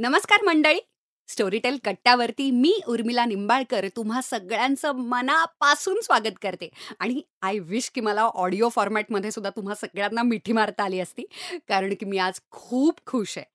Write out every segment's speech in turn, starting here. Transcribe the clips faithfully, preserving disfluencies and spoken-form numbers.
नमस्कार मंडळी, स्टोरीटेल कट्ट्यावरती मी उर्मिला निंबाळकर तुम्हा सगळ्यांचं मनापासून स्वागत करते. आणि आय विश की मला ऑडिओ फॉर्मॅटमध्ये सुद्धा तुम्हा सगळ्यांना मिठी मारता आली असती, कारण की मी आज खूप खुश आहे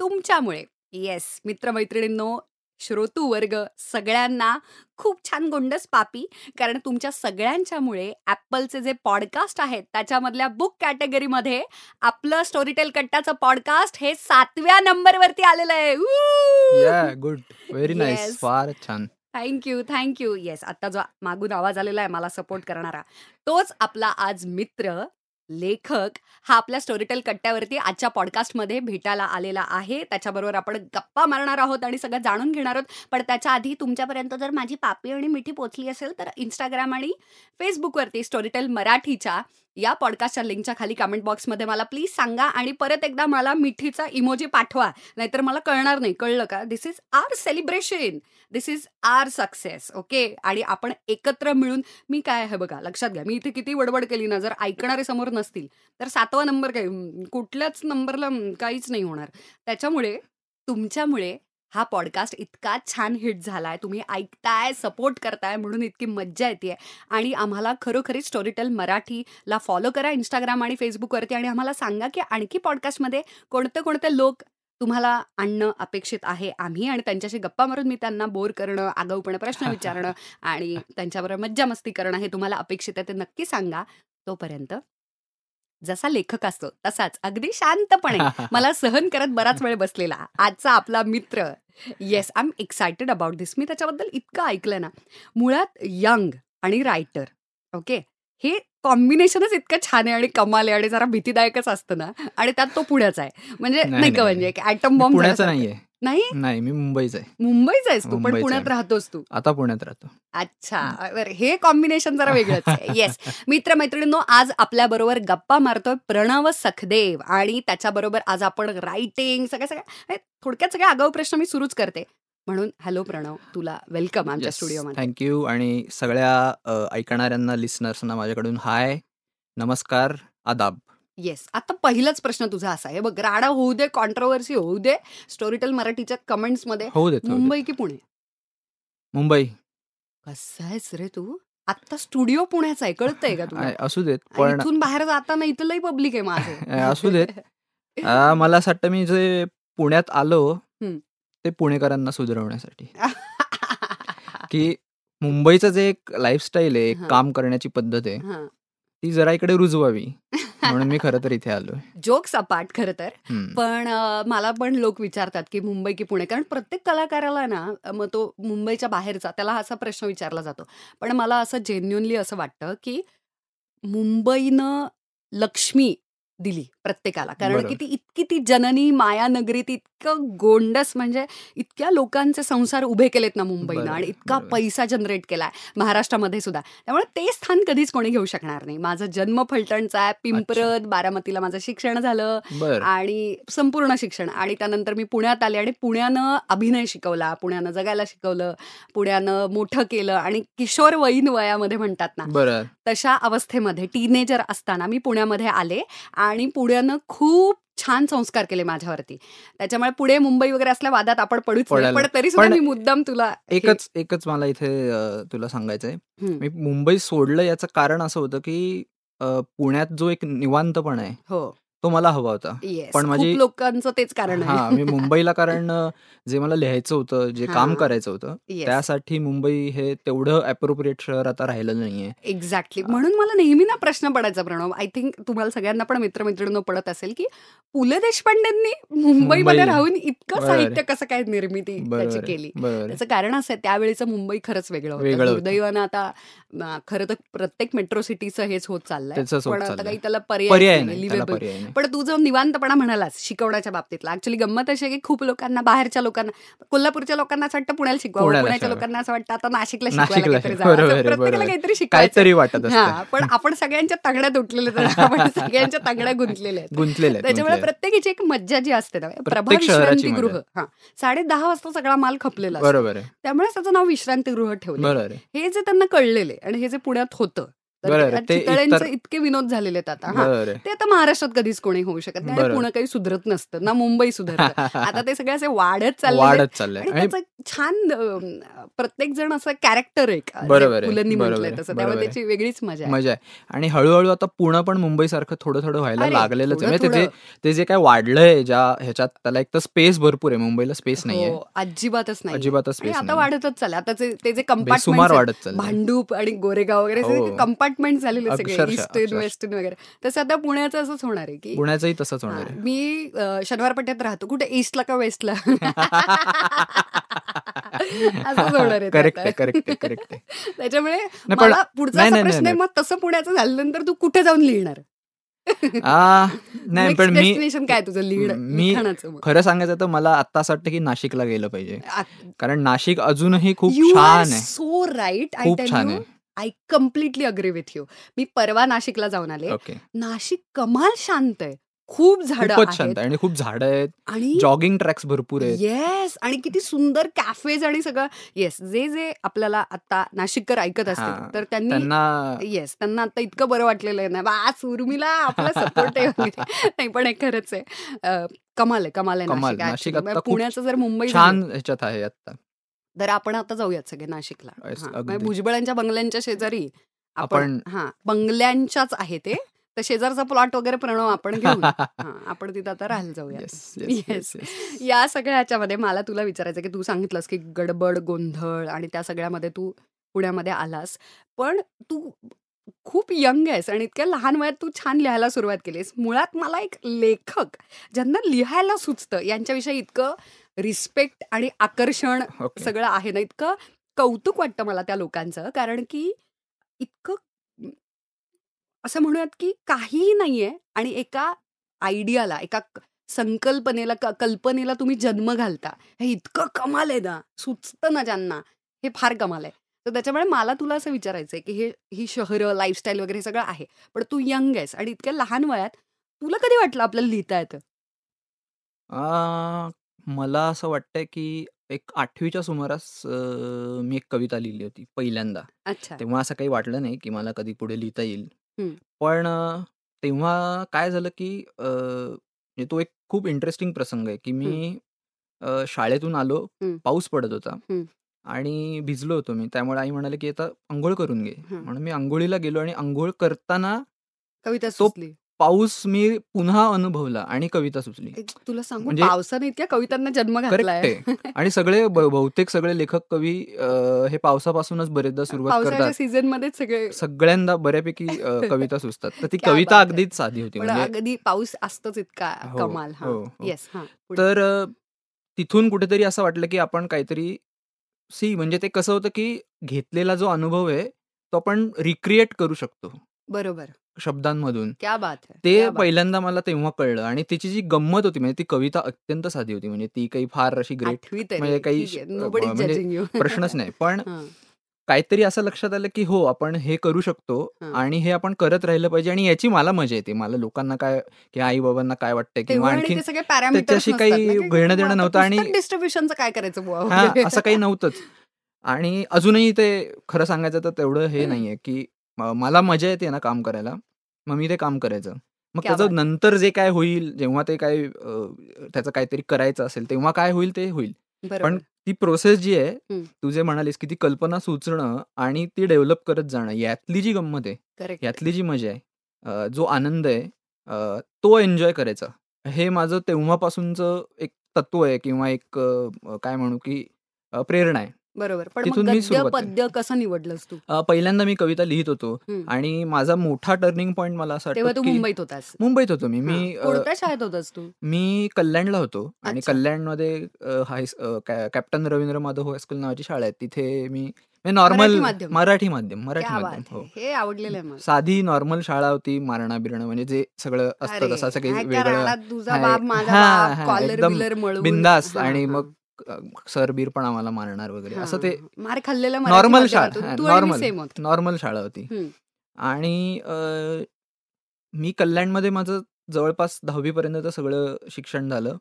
तुमच्यामुळे. येस मित्रमैत्रिणींनो, श्रोतूवर्ग सगळ्यांना खूप छान गोंडस पापी, कारण तुमच्या सगळ्यांच्यामुळे ॲपलचे जे पॉडकास्ट आहेत त्याच्यामधल्या बुक कॅटेगरीमध्ये आपलं स्टोरीटेल कट्टाचं पॉडकास्ट हे सातव्या नंबरवरती आलेलं आहे. गुड, व्हेरी नाईस, फार छान. Thank you thank you. येस, आता जो मागून आवाज आलेला आहे मला सपोर्ट करणारा, तोच आपला आज मित्र लेखक हा आपल्या स्टोरीटेल कट्ट्यावरती आजच्या पॉडकास्टमध्ये भेटायला आलेला आहे. त्याच्याबरोबर आपण गप्पा मारणार आहोत आणि सगळं जाणून घेणार आहोत. पण त्याच्या आधी तुमच्यापर्यंत जर माझी पापी आणि मिठी पोचली असेल तर इंस्टाग्राम आणि फेसबुकवरती स्टोरीटेल मराठीच्या या पॉडकास्टच्या लिंकच्या खाली कमेंट बॉक्समध्ये मला प्लीज सांगा आणि परत एकदा मला मिठीचा इमोजी पाठवा, नाहीतर मला कळणार नाही. कळलं का? This is our celebration, this is our success. Okay, आणि आपण एकत्र मिळून, मी काय आहे बघा लक्षात घ्या, मी इथे किती वडवड केली ना, जर ऐकणारे समोर नसतील तर सातवा नंबर काय, कुठल्याच नंबरला काहीच नाही होणार. त्याच्यामुळे तुमच्यामुळे हा पॉडकास्ट इतका छान हिट झाला आहे, तुम्ही ऐकताय, सपोर्ट करताय, म्हणून इतकी मज्जा येते. आणि आम्हाला खरोखरीच स्टोरीटेल मराठीला फॉलो करा इंस्टाग्राम आणि फेसबुकवरती, आणि आम्हाला सांगा की आणखी पॉडकास्टमध्ये कोणते कोणते लोक तुम्हाला आणणं अपेक्षित आहे आम्ही, आणि त्यांच्याशी गप्पा मारून मी त्यांना बोर करणं, आगाऊपणे प्रश्न विचारणं आणि त्यांच्याबरोबर मज्जा मस्ती करणं हे तुम्हाला अपेक्षित आहे ते नक्की सांगा. तोपर्यंत जसा लेखक असतो तसाच अगदी शांतपणे मला सहन करत बराच वेळ बसलेला आजचा आपला मित्र. Yes, I am excited about this. मी त्याच्याबद्दल इतकं ऐकलं ना. मुळात यंग आणि रायटर, ओके, हे कॉम्बिनेशनच इतकं छान आहे आणि कमाल आहे आणि जरा भीतीदायकच असतं ना. आणि त्यात तो पुण्याचा आहे, म्हणजे नाही का, म्हणजे ॲटम बॉम्ब पुण्याचा नाहीये. नाही नाही, मी मुंबईचा आहे. मुंबईचा आहेस तू, पण पुण्यात राहतोस तू आता? पुण्यात राहतो. अच्छा, बरं, हे कॉम्बिनेशन जरा वेगळंच आहे. येस मित्रमैत्रिणींनो, आज आपल्याबरोबर गप्पा मारतोय प्रणव सखदेव, आणि त्याच्याबरोबर आज आपण रायटिंग सगळ्या सगळ्या थोडक्यात सगळ्या आगाऊ प्रश्न मी सुरूच करते. म्हणून हॅलो प्रणव, तुला वेलकम आमच्या स्टुडिओमध्ये. थँक्यू. आणि सगळ्या ऐकणाऱ्यांना, लिसनर्सना माझ्याकडून हाय, नमस्कार, आदाब. येस, आता पहिलाच प्रश्न तुझा असा आहे बघ, राडा होऊ दे, कॉन्ट्रोवर्सी होऊ दे, स्टोरीटेल मराठीच्या कमेंट्स मध्ये होऊ दे. मुंबई की पुणे? मुंबई. कसं आहेस रे तू? आता स्टुडिओ पुण्याचा आहे, कळतंय का तुला? असू देत, पण इथून बाहेर जाता नाही तर लई पब्लिक आहे माझं. असू देत. मला असं वाटतं मी जे पुण्यात आलो ते पुणेकरांना सुधारवण्यासाठी, की मुंबईचं जे एक लाईफस्टाईल आहे, काम करण्याची पद्धत आहे, ती जरा इकडे रुजवावी म्हणून मी खरं तर इथे आलो. जोक्स अपार्ट खरं तर, पण मला पण लोक विचारतात की मुंबई की पुणे, कारण प्रत्येक कलाकाराला ना, मग तो मुंबईच्या बाहेरचा, त्याला असा प्रश्न विचारला जातो. पण मला असं जेन्युनली असं वाटतं की मुंबईनं लक्ष्मी दिली प्रत्येकाला, कारण की ती इतकी, ती जननी मायानगरीत इतकं गोंडस, म्हणजे इतक्या लोकांचे संसार उभे केलेत ना मुंबईनं, आणि इतका पैसा जनरेट केलाय महाराष्ट्रामध्ये सुद्धा, त्यामुळे ते स्थान कधीच कोणी घेऊ शकणार नाही. माझा जन्म फलटणचा आहे, पिंपरत बारामतीला माझं शिक्षण झालं आणि संपूर्ण शिक्षण, आणि त्यानंतर मी पुण्यात आले आणि पुण्यानं अभिनय शिकवला, पुण्यानं जगायला शिकवलं, पुण्यानं मोठं केलं. आणि किशोर वयीन वयामध्ये म्हणतात ना, तशा अवस्थेमध्ये टीनेजर असताना मी पुण्यामध्ये आले आणि पुण्यानं खूप छान संस्कार केले माझ्यावरती. त्याच्यामुळे पुणे मुंबई वगैरे असल्या वादात आपण पडूच, पण तरी सुद्धा मी मुद्दाम तुला एकच एकच मला इथे तुला सांगायचंय, मी मुंबई सोडलं याचं कारण असं होतं की पुण्यात जो एक निवांतपणा आहे हो, तो मला हवा होता. पण माझी लोकांचं तेच कारण आहे मी मुंबईला, कारण जे मला लिहायचं होतं, जे काम करायचं होतं, त्यासाठी मुंबई हे तेवढं अप्रोप्रिएट शहर आता राहिलं नाहीये. एक्झॅक्टली, म्हणून मला नेहमी ना प्रश्न पडायचा प्रणव, आय थिंक तुम्हाला सगळ्यांना पण मित्रमैत्रिणींनो पडत असेल, की पु ल देशपांडेंनी मुंबईमध्ये राहून इतकं साहित्य कसं काय निर्मिती त्याची केली. त्याचं कारण असं आहे, त्यावेळीचं मुंबई खरंच वेगळं होतं. दुर्दैवानं आता खरं तर प्रत्येक मेट्रो सिटीचं हेच होत चाललंय, पण आता काही त्याला पर्याय नाही. पण तू जो निवांतपणा म्हणालास शिकवण्याच्या बाबतीतला, ऍक्च्युली गंमत अशी आहे की खूप लोकांना, बाहेरच्या लोकांना, कोल्हापूरच्या लोकांना असं वाटतं पुण्याला शिकवावं, पुण्याच्या लोकांना असं वाटतं आता नाशिकला शिकवायला काहीतरी जावं, प्रत्येकाला काहीतरी शिकायचं वाटत. हा, पण आपण सगळ्यांच्या तंगड्या तुटलेल्या आहेत, आपण सगळ्यांच्या तंगड्या गुंतलेल्या आहेत, त्याच्यामुळे प्रत्येकीची एक मज्जा जी असते ना, प्रभा विश्रांतीगृह. हा, साडे दहा वाजता सगळा माल खपलेला, त्यामुळे त्याचं नाव विश्रांतीगृह ठेवलं. हे जे त्यांना कळलेले आणि हे जे पुण्यात होतं चितळ्यांचे इतके विनोद झालेले आता. हा, ते आता महाराष्ट्रात कधीच कोणी होऊ शकत नाही. पुणे काही सुधरत नसतं ना, मुंबई सुधरत. आता ते सगळे असे वाढत चालले. छान प्रत्येक जण असं कॅरेक्टर एक मुलांनी म्हटलंय तसं, त्यामुळे त्याची वेगळीच मजा मजा आहे. आणि हळूहळू आता पुणे पण मुंबई सारखं थोडं थोडं व्हायला लागलेलंच आहे. ते जे काय वाढलंय ज्या ह्याच्यात, त्याला एक तर स्पेस भरपूर आहे. मुंबईला स्पेस नाहीये, अजिबातच नाही, अजिबातच स्पेस नाही. आता वाढतच चाललं. आता ते जे कंपार्टमेंट भांडूप आणि गोरेगाव वगैरे कंपार्ट वगैरे, तसं आता पुण्याचं असंच होणार आहे की पुण्याचंही तसंच होणार आहे. मी शनिवार पट्ट्यात राहतो, कुठे ईस्टला का वेस्टला असंच होणार आहे. Correct correct correct. त्याच्यामुळे मला पुढचा प्रश्न आहे, मग तसं पुण्याचं झाल्यानंतर तू कुठे जाऊन लिहिणार? नाही पण मी काय तुझं लीड, मी खरं सांगायचं तर मला आता असं वाटतं की नाशिकला गेलं पाहिजे, कारण नाशिक अजूनही खूप छान आहे. सो राईट, खूप छान आहे. I completely agree with you. मी परवा नाशिकला जाऊन आले. नाशिक कमाल शांत आहे, खूप झाडं आहेत आणि खूप झाडं आहेत आणि जॉगिंग ट्रॅक्स भरपूर आहेत. येस, आणि किती सुंदर कॅफेज आणि सगळं. येस, जे जे आपल्याला आता नाशिककर ऐकत असतील तर त्यांनी येस त्यांना आता इतकं बरं वाटलेलं आहे ना, वास उर्मिला आपला सपोर्ट आहे. नाही पण एक खरंच आहे, कमाल आहे कमाल आहे नाशिक. पुण्याचं जर मुंबई छान ह्याच्यात आहे आता, तर आपण आता जाऊयात सगळे नाशिकला. भुजबळांच्या बंगल्यांच्या शेजारी आपण, हा बंगल्यांच्याच आहे ते, तर शेजारचा प्लॉट वगैरे प्रणव आपण घेऊन आपण तिथं आता राहायला जाऊया. या सगळ्या ह्याच्यामध्ये मला तुला विचारायचं की तू सांगितलंस की गडबड गोंधळ आणि त्या सगळ्यामध्ये तू पुण्यामध्ये आलास, पण तू खूप यंग आहेस आणि इतक्या लहान वयात तू छान लिहायला सुरुवात केलीस. मुळात मला एक लेखक ज्यांना लिहायला सुचतं यांच्याविषयी इतकं रिस्पेक्ट आणि आकर्षण सगळं आहे ना, इतकं कौतुक वाटतं मला त्या लोकांचं, कारण की इतकं असं म्हणूयात की काहीही नाहीये आणि एका आयडियाला, एका संकल्पनेला, कल्पनेला तुम्ही जन्म घालता. हे इतकं कमाल आहे ना, सुचतं ना ज्यांना, हे फार कमाल आहे. तर त्याच्यामुळे मला तुला असं विचारायचंय की हे ही शहरं, लाईफस्टाईल वगैरे हे सगळं आहे, पण तू यंग आहेस आणि इतक्या लहान वयात तुला कधी वाटलं आपल्याला लिहिता येतं? मला असं वाटतंय की एक आठवीच्या सुमारास मी एक कविता लिहिली होती पहिल्यांदा. तेव्हा असं काही वाटलं नाही की मला कधी पुढे लिहिता येईल, पण तेव्हा काय झालं की तो एक खूप इंटरेस्टिंग प्रसंग आहे की मी शाळेतून आलो, पाऊस पडत होता आणि भिजलो होतो मी, त्यामुळे आई म्हणाले की आता आंघोळ करून घे, म्हणून मी आंघोळीला गेलो आणि आंघोळ करताना कविता सुचली. पाऊस मी पुन्हा अनुभवला आणि कविता सुचली. तुला सांगू, पावसाने इतक्या कवितांना जन्म घातलाय. आणि सगळे बहुतेक सगळे लेखक कवी हे पावसापासूनच बरेचदा सुरुवात करतात. सीझन मध्येच सगळे सगळ्यांना बऱ्यापैकी कविता सुचतात. तर ती कविता अगदीच साधी होती, अगदी पाऊस असतोच इतका कमाल. तर तिथून कुठेतरी असं वाटलं की आपण काहीतरी सी, म्हणजे ते कसं होतं की घेतलेला जो अनुभव आहे तो आपण रिक्रिएट करू शकतो. बरोबर, शब्दांमधून. क्या बात है, ते पहिल्यांदा मला तेव्हा कळलं. आणि त्याची जी गंमत होती, म्हणजे ती कविता अत्यंत साधी होती, म्हणजे ती काही फार अशी ग्रेट म्हणजे काही प्रश्नच नाही, पण काहीतरी असं लक्षात आलं की हो, आपण हे करू शकतो आणि हे आपण करत राहिलं पाहिजे आणि याची मला मजा येते. मला लोकांना काय किंवा आई बाबांना काय वाटतंय किंवा आणखी त्याच्याशी काही घेणं देणं नव्हतं आणि डिस्ट्रीब्युशनचं काय करायचं असं काही नव्हतंच. आणि अजूनही ते खरं सांगायचं तर तेवढं हे नाहीये की मला मजा येते ना काम करायला, मग मी ते काम करायचं. मग त्याचं नंतर जे काय होईल, जेव्हा ते काय त्याचं काहीतरी करायचं असेल तेव्हा काय होईल ते होईल, पण ती प्रोसेस जी आहे, तू जे म्हणालीस की ती कल्पना सुचणं आणि ती डेव्हलप करत जाणं, यातली जी गंमत आहे, यातली जी मजा आहे, जो आनंद आहे, तो एन्जॉय करायचा, हे माझं तेव्हापासूनचं एक तत्व आहे किंवा एक काय म्हणू की प्रेरणा आहे. बरोबर. पण गद्य पद्य कसं निवडलंस तू? पहिल्यांदा मी कविता लिहित होतो आणि माझा मोठा टर्निंग पॉइंट मला असं वाटतं. तेव्हा तू मुंबईत होतास? मुंबईत होतो मी. मी कोणत्या शाळेत होतास तू? मी कल्याणला होतो आणि कल्याणमध्ये हाय कॅप्टन रवींद्र माधव हायस्कूल नावाची शाळा आहे, तिथे मी नॉर्मल मराठी माध्यम मराठी माध्यम हे आवडलेलं, साधी नॉर्मल शाळा होती. मारणा बिरणं म्हणजे जे सगळं असतं तसं काही वेगळं बिंदास, आणि मग सरबीर पण आम्हाला मारणार वगैरे असं, ते मार खाल्लेलं नॉर्मल शाळा नॉर्मल नॉर्मल शाळा होती. आणि मी कल्याणमध्ये माझं जवळपास दहावी पर्यंत सगळं शिक्षण झालं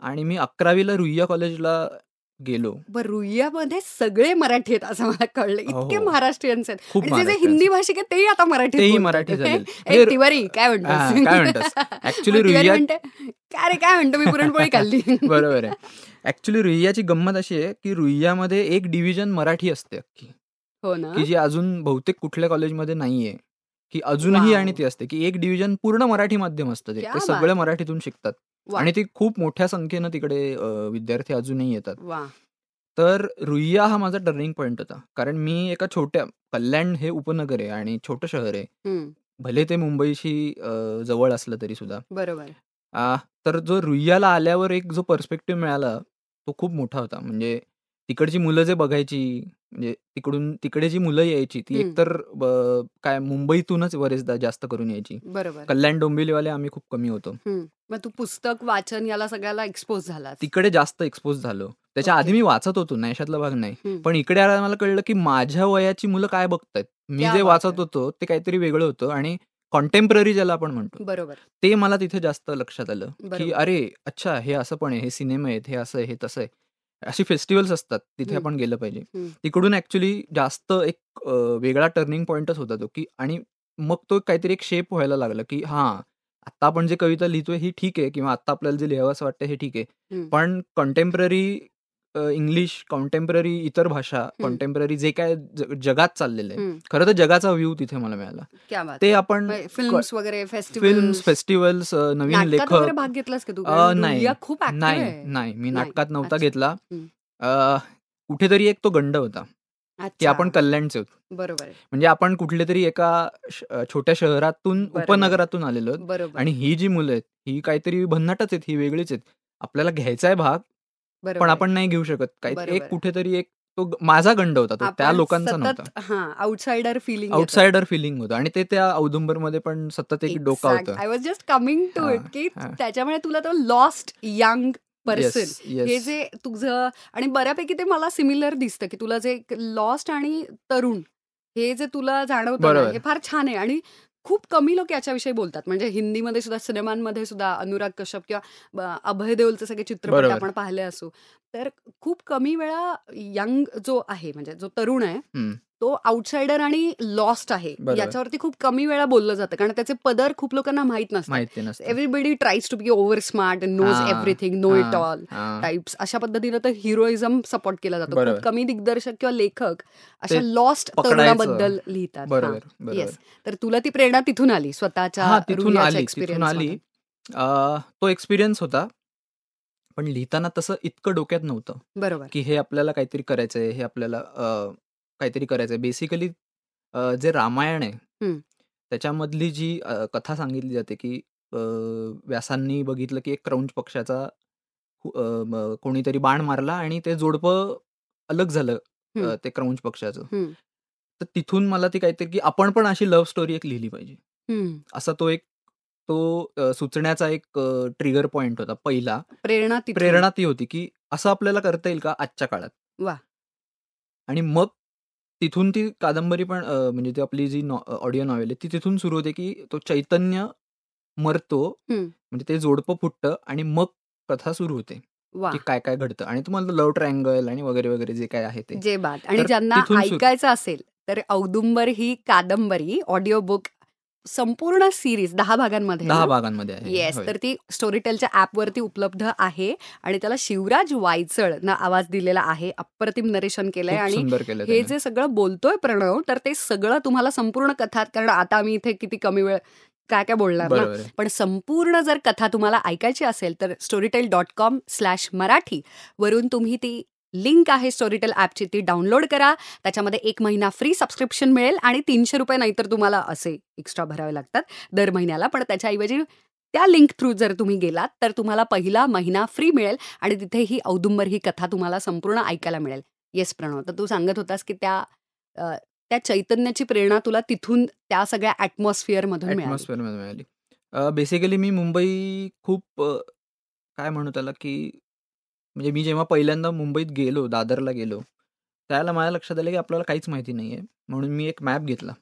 आणि मी अकरावीला रुईया कॉलेजला गेलो. बर, रुईयामध्ये सगळे मराठी आहेत असं मला कळलं. इतके महाराष्ट्रीयन्स आहेत. जे हिंदी भाषिक आहेत तेही आता मराठी मराठी झाले. तिवारी काय म्हणतो काय म्हणतो ऍक्च्युली रुईया काय रे काय म्हणतो मी पुरणपोळी खाल्ली. बरोबर आहे. ऍक्च्युली रुईयाची गंमत अशी आहे की रुईयामध्ये एक डिव्हिजन मराठी असते अख्खी, हो ना, की जी अजून बहुतेक कुठल्या कॉलेजमध्ये नाहीये की अजूनही. आणि ती असते की एक डिव्हिजन पूर्ण मराठी माध्यम असतं, ते सगळं मराठीतून शिकतात आणि ती खूप मोठ्या संख्येनं तिकडे विद्यार्थी अजूनही येतात. तर रुईया हा माझा टर्निंग पॉइंट होता, कारण मी एका छोट्या, कल्याण हे उपनगर आहे आणि छोटं शहर आहे, भले ते मुंबईशी जवळ असलं तरी सुद्धा. बरोबर. तर जो रुईयाला आल्यावर एक जो पर्स्पेक्टिव्ह मिळाला तो खूप मोठा होता. म्हणजे तिकडची मुलं जे बघायची, म्हणजे तिकडून तिकडे जी मुलं यायची ती एकतर काय मुंबईतूनच बरेचदा जास्त करून यायची. बरोबर. कल्याण डोंबिवलीवाले आम्ही खूप कमी होतो. मग तू पुस्तक वाचन याला सगळ्याला एक्सपोज झाला तिकडे, जास्त एक्सपोज झालो. त्याच्या आधी मी वाचत होतो, नाहीशातला भाग नाही, पण इकडे आला मला कळलं की माझ्या वयाची मुलं काय बघतायत. मी जे वाचत होतो ते काहीतरी वेगळं होतं आणि कॉन्टेम्पररी ज्याला आपण म्हणतो. बरोबर. ते मला तिथे जास्त लक्षात आलं की अरे अच्छा, हे असं पण आहे, हे सिनेमा आहेत, हे असं, हे तसं आहे, अशी फेस्टिवल्स असतात, तिथे आपण गेलं पाहिजे. तिकडून ऍक्च्युली जास्त एक वेगळा टर्निंग पॉइंटच होता तो की. आणि मग तो काहीतरी एक शेप व्हायला लागला की हा, आता आपण जे कविता लिहितोय ही ठीक आहे, किंवा आता आपल्याला जे लिहावं असं वाटतं हे ठीक आहे, पण कॉन्टेम्पररी इंग्लिश, कॉन्टेम्पररी इतर भाषा, कॉन्टेम्पररी जे काय जगात चाललेलं आहे, खरं तर जगाचा व्ह्यू तिथे मला मिळाला. ते आपण फिल्म्स वगैरे, फिल्म्स, फेस्टिवल्स, नवीन लेखक. भाग घेतलास का तू? नाही नाही, मी नाटकात नव्हता घेतला. कुठेतरी एक तो गंड होता की आपण कल्याणचे होतो. बरोबर. म्हणजे आपण कुठले तरी एका छोट्या शहरातून, उपनगरातून आलेलो आहोत आणि ही जी मुलं आहेत ही काहीतरी भन्नाटच आहेत, ही वेगळीच आहेत, आपल्याला घ्यायचा आहे भाग, पण आपण नाही घेऊ शकत. काही एक कुठेतरी एक तो माझा गंड होता तो, त्या लोकांचा नव्हता. आउटसाइडर फिलिंग, आउटसाइडर फिलिंग होतं आणि ते त्या औदुंबर मध्ये पण सतत एक डोका होता. I was just coming to it की त्याच्यामुळे तुला तो लॉस्ट यंग पर्सन हे जे तुझं, आणि बऱ्यापैकी ते मला सिमिलर दिसतं की तुला जे लॉस्ट आणि तरुण हे जे तुला जाणवतं हे फार छान आहे. आणि खूप कमी लोक याच्याविषयी बोलतात. म्हणजे हिंदीमध्ये सुद्धा, सिनेमांमध्ये सुद्धा अनुराग कश्यप किंवा अभय देओलचे सगळे चित्रपट आपण पाहिले असू, तर खूप कमी वेळा यंग जो आहे, म्हणजे जो तरुण आहे तो आउटसाइडर आणि लॉस्ट आहे याच्यावरती खूप कमी वेळा बोललं जातं, कारण त्याचे पदर खूप लोकांना माहित नसतात. Everybody tries to be over smart, knows everything, know it all types, अशा पद्धतीनं तर हिरोइझम सपोर्ट केला जातो. खूप कमी दिग्दर्शक किंवा लेखक अशा लॉस्ट तरुणाबद्दल लिहितात. येस. तर तुला ती प्रेरणा तिथून आली, स्वतःच्या एक्सपिरियन्स आली. तो एक्सपिरियन्स होता, पण लिहिताना तसं इतकं डोक्यात नव्हतं. बरोबर. की हे आपल्याला काहीतरी करायचंय, हे आपल्याला काहीतरी करायचंय. बेसिकली जे रामायण आहे त्याच्यामधली जी कथा सांगितली जाते की व्यासांनी बघितलं की एक क्रौंच पक्षाचा कोणीतरी बाण मारला आणि ते जोडपं अलग झालं ते क्रौंच पक्षाचं, तर तिथून मला ती काहीतरी की आपण पण अशी लव्ह स्टोरी एक लिहिली पाहिजे, असा तो एक तो सुचण्याचा एक ट्रिगर पॉइंट होता पहिला. प्रेरणा प्रेरणा ती होती की असं आपल्याला करता येईल का आजच्या काळात. वा. आणि मग तिथून ती कादंबरी पण, म्हणजे ती आपली जी ऑडिओ नॉवेल आहे ती तिथून सुरू होते की तो चैतन्य मरतो, म्हणजे ते जोडपं फुटतं आणि मग कथा सुरू होते की काय काय घडतं. आणि तुम्हाला लव्ह ट्रायंगल आणि वगैरे वगैरे जे काय आहे ते जे बात. आणि ज्यांना ऐकायचं असेल तर औदुंबर ही कादंबरी ऑडिओ बुक संपूर्ण सिरीज दहा भागांमध्ये दहा भागांमध्ये आहे. येस. तर ती स्टोरीटेलच्या ऍपवरती उपलब्ध आहे आणि त्याला शिवराज वायचळ ना आवाज दिलेला आहे. अप्रतिम नरेशन केलंय आणि हे जे सगळं बोलतोय प्रणव, तर ते सगळं तुम्हाला संपूर्ण कथात, कारण आता आम्ही इथे किती कमी वेळ काय काय बोलणार ना, पण संपूर्ण जर कथा तुम्हाला ऐकायची असेल तर Storytel dot com slash Marathi वरून तुम्ही ती लिंक आहे स्टोरीटेल ॲपची, ती डाउनलोड करा. त्याच्यामध्ये एक महिना फ्री सबस्क्रिप्शन मिळेल आणि तीनशे रुपये नाहीतर तुम्हाला असे एक्स्ट्रा भरावे लागतात दर महिन्याला, पण त्याच्याऐवजी त्या लिंक थ्रू जर तुम्ही गेलात तर तुम्हाला पहिला महिना फ्री मिळेल आणि तिथे ही औदुंबर ही कथा तुम्हाला संपूर्ण ऐकायला मिळेल. येस प्रणव, तर तू सांगत होतास की त्या त्या चैतन्याची प्रेरणा तुला तिथून त्या सगळ्या ॲटमॉस्फिअरमधून मिळाली. बेसिकली मी मुंबई खूप काय म्हणू त्याला की, म्हणजे मी जेव्हा पहिल्यांदा मुंबईत गेलो, दादरला गेलो, त्याला माझ्या लक्षात आलं की आपल्याला काहीच माहिती नाहीये, म्हणून मी एक मॅप घेतला.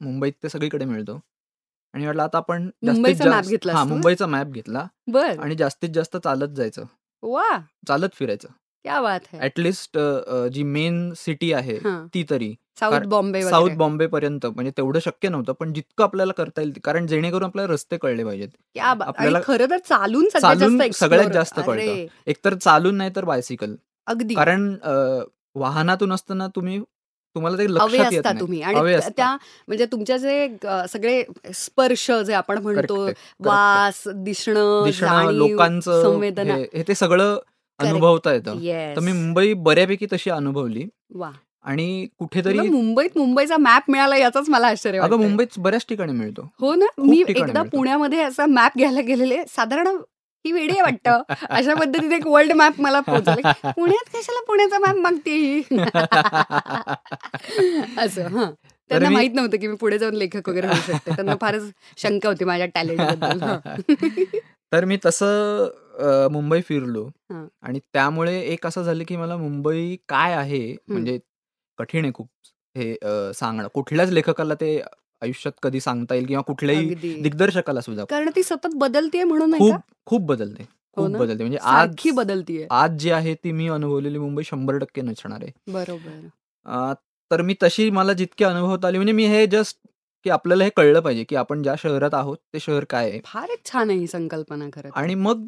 मुंबईत ते सगळीकडे मिळतो आणि म्हटलं आता आपण मुंबईचा मॅप घेतला आणि जास्तीत जास्त चालत जायचं, चालत फिरायचं. क्या बात है. ऍटलिस्ट जी मेन सिटी आहे ती तरी साऊथ बॉम्बे साऊथ बॉम्बे पर्यंत, म्हणजे तेवढं शक्य नव्हतं पण जितकं आपल्याला करता येईल, कारण जेणेकरून आपल्याला रस्ते कळले पाहिजेत आपल्याला. खरं तर चालून सगळ्यात जास्त कळतं, एकतर चालून नाही तर बायसिकल अगदी, कारण वाहनातून असताना तुम्ही तुम्हाला ते लक्षात येत नाही. आणि त्या म्हणजे तुमच्या जे सगळे स्पर्श जे आपण म्हणतो, वास, दिसणं, लोकांचं संवेदना, हे ते सगळं अनुभवता येतं. तर मी मुंबई बऱ्यापैकी तशी अनुभवली. आणि कुठेतरी मुंबईत मुंबईचा मॅप मिळाला याचाच मला आश्चर्य. अगं मुंबईत बऱ्याच ठिकाणी मिळतो. हो ना, मी एकदा पुण्यामध्ये असा मॅप घ्यायला गेलेले, साधारण ही वेडी वाटतं अशा पद्धतीने एक वर्ल्ड मॅप मला पोहोचला. पुण्यात कशाला पुण्याचा मॅप मागते असं. हा, त्यांना माहित नव्हतं की मी पुढे जाऊन लेखक वगैरे होऊ शकते, त्यांना फारच शंका होती माझ्या टॅलेंटबद्दल. तर मी तसं मुंबई फिरलो आणि त्यामुळे एक असं झालं की मला मुंबई काय आहे, म्हणजे कठीण आहे खूप हे सांगणं. कुठल्याच लेखकाला ते आयुष्यात कधी सांगता येईल किंवा कुठल्याही दिग्दर्शकाला सुद्धा, कारण ती सतत बदलतीये. म्हणून खूप खूप बदलते, खूप बदलते. म्हणजे आज बदलतीये, आज जी आहे ती मी अनुभवलेली मुंबई शंभर टक्के नसणार आहे. बरोबर. तर मी तशी मला जितकी अनुभवता आली, म्हणजे मी हे जस्ट की आपल्याला हे कळलं पाहिजे की आपण ज्या शहरात आहोत ते शहर काय आहे. फारच छान आहे ही संकल्पना खरं. आणि मग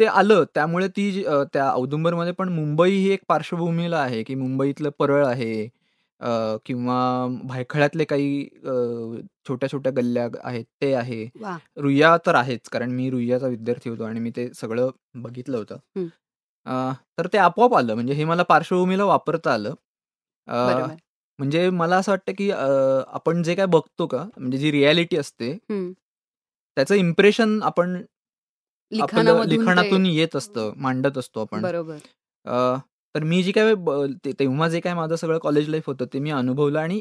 ते आलं, त्यामुळे ती त्या औदुंबरमध्ये पण मुंबई ही एक पार्श्वभूमीला आहे की मुंबईतलं परळ आहे किंवा भायखळ्यातले काही छोट्या छोट्या गल्ल्या आहेत ते आहे. रुईया तर आहेच, कारण मी रुईयाचा विद्यार्थी होतो आणि मी ते सगळं बघितलं होतं. तर ते आपोआप आलं, म्हणजे हे मला पार्श्वभूमीला वापरता आलं. म्हणजे मला असं वाटतं की आपण जे काय बघतो का, म्हणजे जी रियालिटी असते त्याचं इम्प्रेशन आपण लिखाणातून येत असतं, मांडत असतो आपण. बरोबर. तर मी जी काय तेव्हा जे काय माझं सगळं कॉलेज लाईफ होतं ते मी अनुभवलं. आणि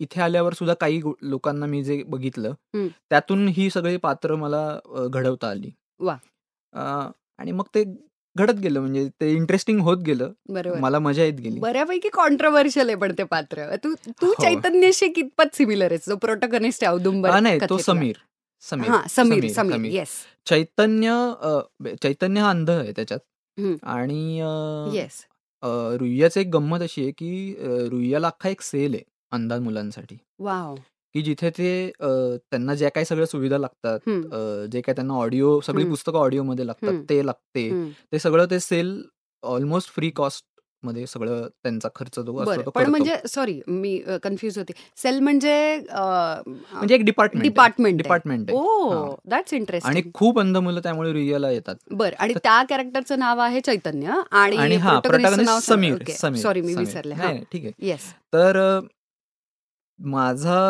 इथे आल्यावर सुद्धा काही लोकांना मी जे बघितलं त्यातून ही सगळी पात्र मला घडवता आली. वा. आणि मग ते घडत गेलं, म्हणजे ते इंटरेस्टिंग होत गेलं, मला मजा येत गेली. बऱ्यापैकी कॉन्ट्रोवर्शियल आहे पण ते पात्र. तू तू चैतन्यशी कितपत सिमिलर आहेस, जो प्रोटॅगनिस्ट आहे औदुंबर? नाही, तो समीर समीर समीर समीर येस. चैतन्य चैतन्य हा अंध आहे त्याच्यात. आणि येस, रुईयाचं एक गंमत अशी आहे की रुईयाला अख्खा एक सेल आहे अंधार मुलांसाठी. वाव. की जिथे ते त्यांना ज्या काही सगळ्या सुविधा लागतात, जे काही त्यांना ऑडिओ, सगळी पुस्तकं ऑडिओ मध्ये लागतात ते लागते, ते सगळं ते सेल ऑलमोस्ट फ्री कॉस्ट मध्ये सगळं त्यांचा खर्च जो असतो. पण म्हणजे सॉरी मी कन्फ्यूज होते, सेल म्हणजे म्हणजे एक department department department oh that's interesting. आणि खूप अंध मुलं त्यामुळे रुईयाला येतात. बरं. आणि त्या कॅरेक्टरचं नाव आहे चैतन्य आणि हा प्रोटॅगनिस्ट समीर. सॉरी मी विसरले. ठीक आहे. येस. तर माझा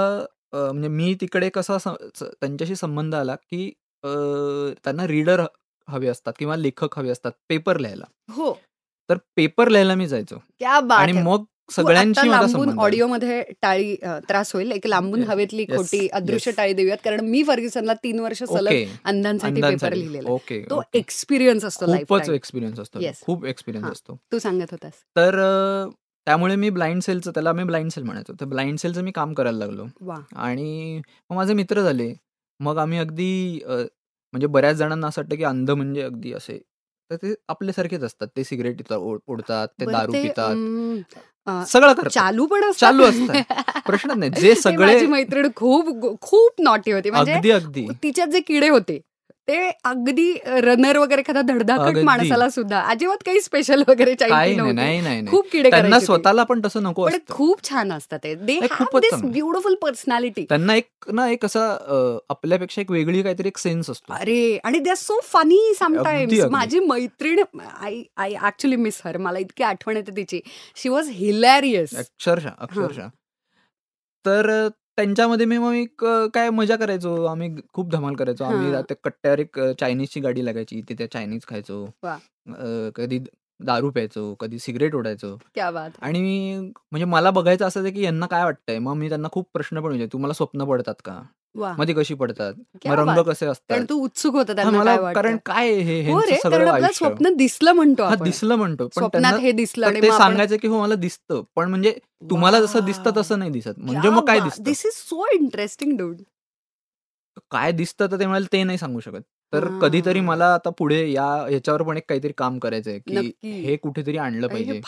म्हणजे मी तिकडे कसा त्यांच्याशी संबंध आला की त्यांना रीडर हवे असतात किंवा लेखक हवे असतात पेपर लिहायला. हो. तर पेपर लिहायला मी जायचो. आणि मग सगळ्यांची लांबून ऑडिओ मध्ये टाळी त्रास होईल, एक लांबून हवेतली खोटी अदृश्य टाळी देऊयात, कारण मी फर्ग्युसनला तीन वर्ष सलग अंधांसाठी पेपर लिहिलेला. तो एक्सपिरियन्स असतो, खूपच एक्सपिरियन्स असतो, खूप एक्सपिरियन्स असतो. तू सांगत होतास. तर त्यामुळे मी ब्लाइंड सेलचं, त्याला मी ब्लाइंड सेल म्हणायचो, तर ब्लाइंड सेलचं मी काम करायला लागलो. आणि मग माझे मित्र झाले, मग आम्ही अगदी म्हणजे बऱ्याच जणांना असं वाटतं की अंध म्हणजे अगदी असे, तर ते आपल्यासारखेच असतात, ते सिगरेट ओढतात, ते दारू पितात, सगळं करतात, चालू पण चालू असतात, प्रश्नच नाही. जे सगळे मैत्रीण खूप खूप नॉटी होती, अगदी अगदी तिच्यात जे किडे होते ते अगदी रनर वगैरे एखादा धडधाकट माणसाला सुद्धा अजिबात काही स्पेशल वगैरे नाही. खूप किडे त्यांना स्वतःला पण तसं नको, खूप छान असतात ते, खूपच ब्युटिफुल पर्सनॅलिटी. त्यांना एक ना एक असा आपल्यापेक्षा एक वेगळी काहीतरी एक सेन्स असतो. अरे आणि they are so funny sometimes. माझी मैत्रीण, I I actually miss her, मला इतकी आठवण येते तिची. शी वॉज हिलॅरियस अक्षरशः अक्षरशः. तर त्यांच्यामध्ये मी मग काय मजा करायचो, आम्ही खूप धमाल करायचो. आम्ही कट्ट्यावर एक चायनीजची गाडी लागायची, तिथे चायनीज खायचो, कधी दारू प्यायचो, कधी सिगरेट ओढायचो. आणि म्हणजे मला बघायचं असं की यांना काय वाटतंय, मग मी त्यांना खूप प्रश्न पण विचारतो, तुम्हाला स्वप्न पडतात का, मध्ये कशी पडतात, रंग कसे असतात. तू उत्सुक होता मला, कारण काय हे सगळं स्वप्न दिसलं म्हणतो दिसलं म्हणतो पण दिसलं ते सांगायचं की हो मला दिसतं, पण म्हणजे तुम्हाला जसं दिसतं तसं नाही दिसत, म्हणजे मग काय दिसतं. This is so interesting dude. काय दिसतं तर ते म्हणाले ते नाही सांगू शकत, तर कधीतरी मला आता पुढे या ह्याच्यावर पण एक काहीतरी काम करायचंय की हे कुठेतरी आणलं पाहिजे,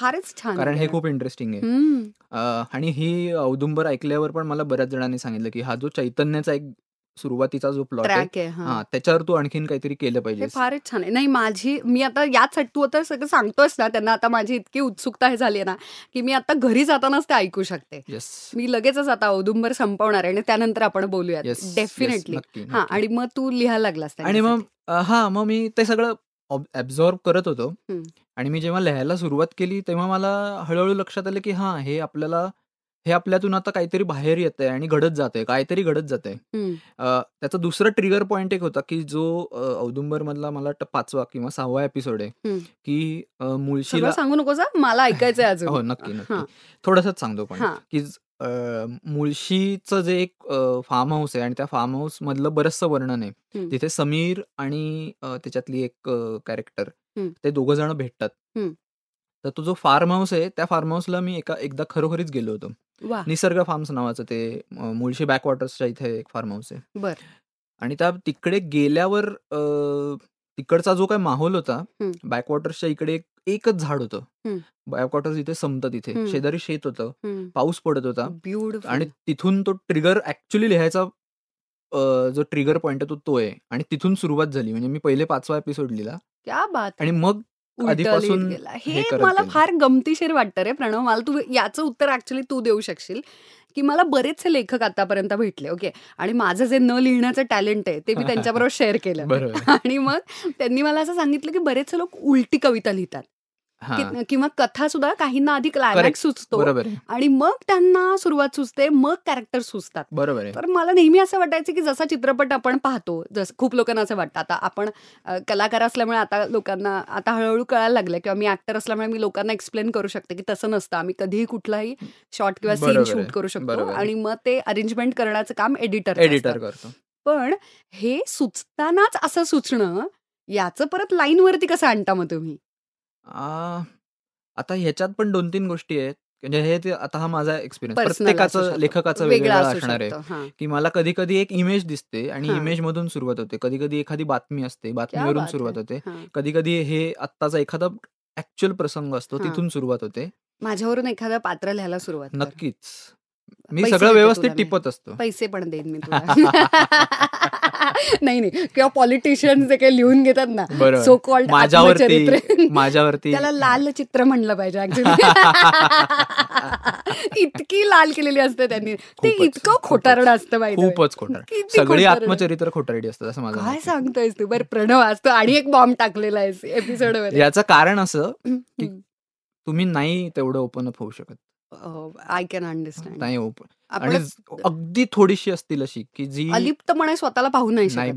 कारण हे खूप इंटरेस्टिंग आहे. आणि ही औदुंबर ऐकल्यावर पण मला बऱ्याच जणांनी सांगितलं की हा जो चैतन्याचा एक सुरुवातीचा जो प्लॉट आहे हा त्याच्यावर तू आणखीन काहीतरी केलं पाहिजे. फारच छान आहे. नाही माझी मी आता याच तू आता सगळं सांगतोस ना त्यांना, आता माझी इतकी उत्सुकता हे झाली आहे ना की मी आता घरी जातानाच ते ऐकू शकते. मी लगेचच आता औदुंबर संपवणार आहे आणि त्यानंतर आपण बोलूया डेफिनेटली. हा आणि मग तू लिहायला लागलास आणि मग हा मग मी ते सगळं ऍब्झॉर्ब करत होतो आणि मी जेव्हा लिहायला सुरुवात केली तेव्हा मला हळूहळू लक्षात आलं की हा हे आपल्याला हे आपल्यातून आता काहीतरी बाहेर येतंय आणि घडत जातंय, काहीतरी घडत जातंय. त्याचा दुसरा ट्रिगर पॉइंट एक होता की जो औदुंबर मधला मला पाचवा किंवा सहावा एपिसोड आहे की मुळशीला सांगू नको मला ऐकायचंय अजून. हो नक्की नक्की थोडंसंच सांगतो पण की मुळशीचं जे एक फार्म हाऊस आहे आणि त्या फार्म हाऊस मधलं बरंचसं वर्णन आहे. तिथे समीर आणि त्याच्यातली एक कॅरेक्टर ते दोघ जण भेटतात. तर तो जो फार्म हाऊस आहे त्या फार्म हाऊसला मी एका एकदा खरोखरीच गेलो होतो. निसर्ग फार्म्स नावाचं ते मुळशी बॅकवॉटर्सच्या इथे एक फार्म हाऊस आहे आणि त्या तिकडे गेल्यावर तिकडचा जो काय माहोल होता बॅकवॉटर्सच्या इकडे एकच झाड होतं. बॅकवॉटर्स इथे संपतं, तिथे शेजारी शेत होतं, पाऊस पडत होता आणि तिथून तो ट्रिगर ऍक्च्युअली लिहायचा जो ट्रिगर पॉइंट आहे तो तो आहे आणि तिथून सुरुवात झाली. म्हणजे मी पहिले पाचवा एपिसोड लिहिला आणि मग आधीपासून हे मला फार गमतीशीर वाटतं रे प्रणव. मला तू याचं उत्तर ऍक्च्युली तू देऊ शकशील की मला बरेचसे लेखक आतापर्यंत भेटले ओके आणि माझं जे न लिहिण्याचं टॅलेंट आहे ते मी त्यांच्याबरोबर शेअर केलं आणि मग त्यांनी मला असं सांगितलं की बरेचसे लोक उलटी कविता लिहितात किंवा कथा सुद्धा काहींना आधी क्लायमॅक्स सुचतो आणि मग त्यांना सुरुवात सुचते, मग कॅरेक्टर सुचतात. बरोबर. तर मला नेहमी असं वाटायचं की जसा चित्रपट आपण पाहतो, जसं खूप लोकांना असं वाटतं आता आपण कलाकार असल्यामुळे आता लोकांना आता हळूहळू कळायला लागलं किंवा मी ऍक्टर असल्यामुळे मी लोकांना एक्सप्लेन करू शकते की तसं नसतं. आम्ही कधीही कुठलाही शॉर्ट किंवा सीन शूट करू शकतो आणि मग ते अरेंजमेंट करण्याचं काम एडिटर एडिटर करतो. पण हे सुचतानाच असं सुचणं याचं परत लाईनवरती कसं आणता मग तुम्ही? आता ह्याच्यात पण दोन तीन गोष्टी आहेत. म्हणजे हे आता हा माझा एक्सपिरियन्स प्रत्येकाचं लेखकाचा वेगळा असणार आहे की मला कधी कधी एक इमेज दिसते आणि इमेज मधून सुरुवात होते, कधी कधी एखादी बातमी असते बातमीवरून सुरुवात होते, कधी कधी हे आत्ताचा एखादा ऍक्च्युअल प्रसंग असतो तिथून सुरुवात होते. माझ्यावरून एखादा पात्र लिहायला सुरुवात. नक्कीच मी सगळं व्यवस्थित टिपत असतो. पैसे पण देईन मी तुला. नाही नाही किंवा पॉलिटिशियन जे काही लिहून घेतात ना सो कॉल्ड माझ्यावरती माझ्यावरती त्याला लाल चित्र म्हणलं पाहिजे ऍक्च्युअली. इतकी लाल केलेली असते त्यांनी, ते इतकं खोटारड असतं पाहिजे. खूपच खोटारड. सगळी आत्मचरित्र खोटारडी असतात असं माझं. काय सांगतोयस तू. बरं प्रणव असतो आणि एक बॉम्ब टाकलेला आहे एपिसोडवर. याचं कारण असं की तुम्ही नाही तेवढं ओपन अप होऊ शकत. I can understand. नाही ओपन आणि अगदी थोडीशी असतील अशी की जी अलिप्तपणे स्वतःला पाहू नाही.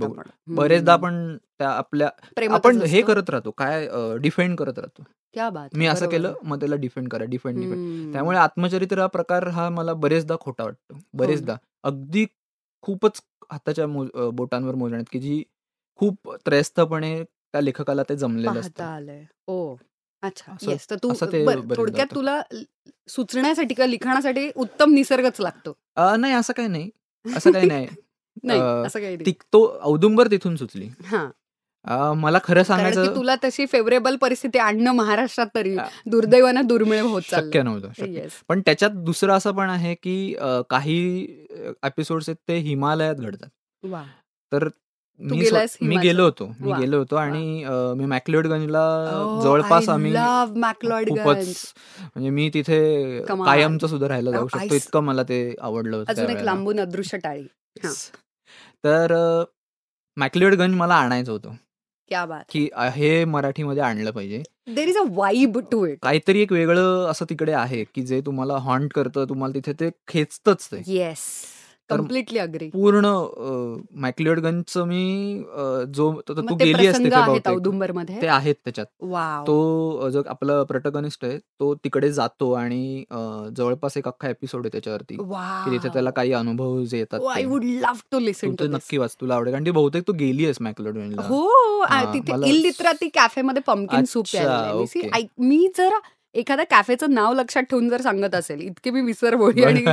बरेचदा आपण त्या आपल्या आपण हे करत राहतो काय डिफेंड करत राहतो. क्या बात. मी असं केलं मग त्याला डिफेंड करा डिफेंड डिफेंड. त्यामुळे आत्मचरित्र हा प्रकार हा मला बरेचदा खोटा वाटतो. बरेचदा अगदी खूपच हाताच्या बोटांवर मोजण्यात की जी खूप त्रयस्थपणे त्या लेखकाला ते जमलेलं असतं. अच्छा येस. तर तू थोडक्यात तुला सुचण्यासाठी किंवा लिखाणासाठी उत्तम निसर्गच लागतो? नाही असं काही नाही असं काही नाही. तो औदुंबर तिथून सुचली मला. खरं सांगायचं तुला तशी फेवरेबल परिस्थिती आणणं महाराष्ट्रात तरी दुर्दैवानं दुर्मिळ होत शक्य नव्हतं. पण त्याच्यात दुसरं असं पण आहे की काही एपिसोड्स आहेत ते हिमालयात घडतात. तर मी गेलो होतो मी गेलो होतो आणि मी मॅक्लेड गंजला जवळपास आम्ही म्हणजे मी तिथे कायमचं सुद्धा राहायला जाऊ शकतो इतकं मला ते आवडलं होतं. अजून एक लांबून अदृश्य टाळी. तर मॅक्लेड गंज मला आणायचं होतं की हे मराठीमध्ये आणलं पाहिजे. There is a vibe to it. काहीतरी एक वेगळं असं तिकडे आहे की जे तुम्हाला हॉन्ट करतं, तुम्हाला तिथे ते खेचतच ते. Yes completely agree. पूर्ण मॅक्लिओड गंज मी जो तू गेली असते औदुंबर मध्ये ते आहेत त्याच्यात. तो जो आपला प्रोटॅगनिस्ट आहे तो तिकडे जातो आणि जवळपास एक अख्खा एपिसोड आहे त्याच्यावरती की तिथे त्याला काही अनुभव जे येतात. I would love to listen to. नक्की वाच, तुला आवडेल. कारण ती बहुतेक तू गेली आहेस मॅक्लिओड गंजला. हो तिथे इल लित्राती कॅफे मध्ये पंपकिन सूप प्यायला मी जरा एखाद्या कॅफेचं नाव लक्षात ठेवून जर सांगत असेल, इतके मी विसरभोळी आणि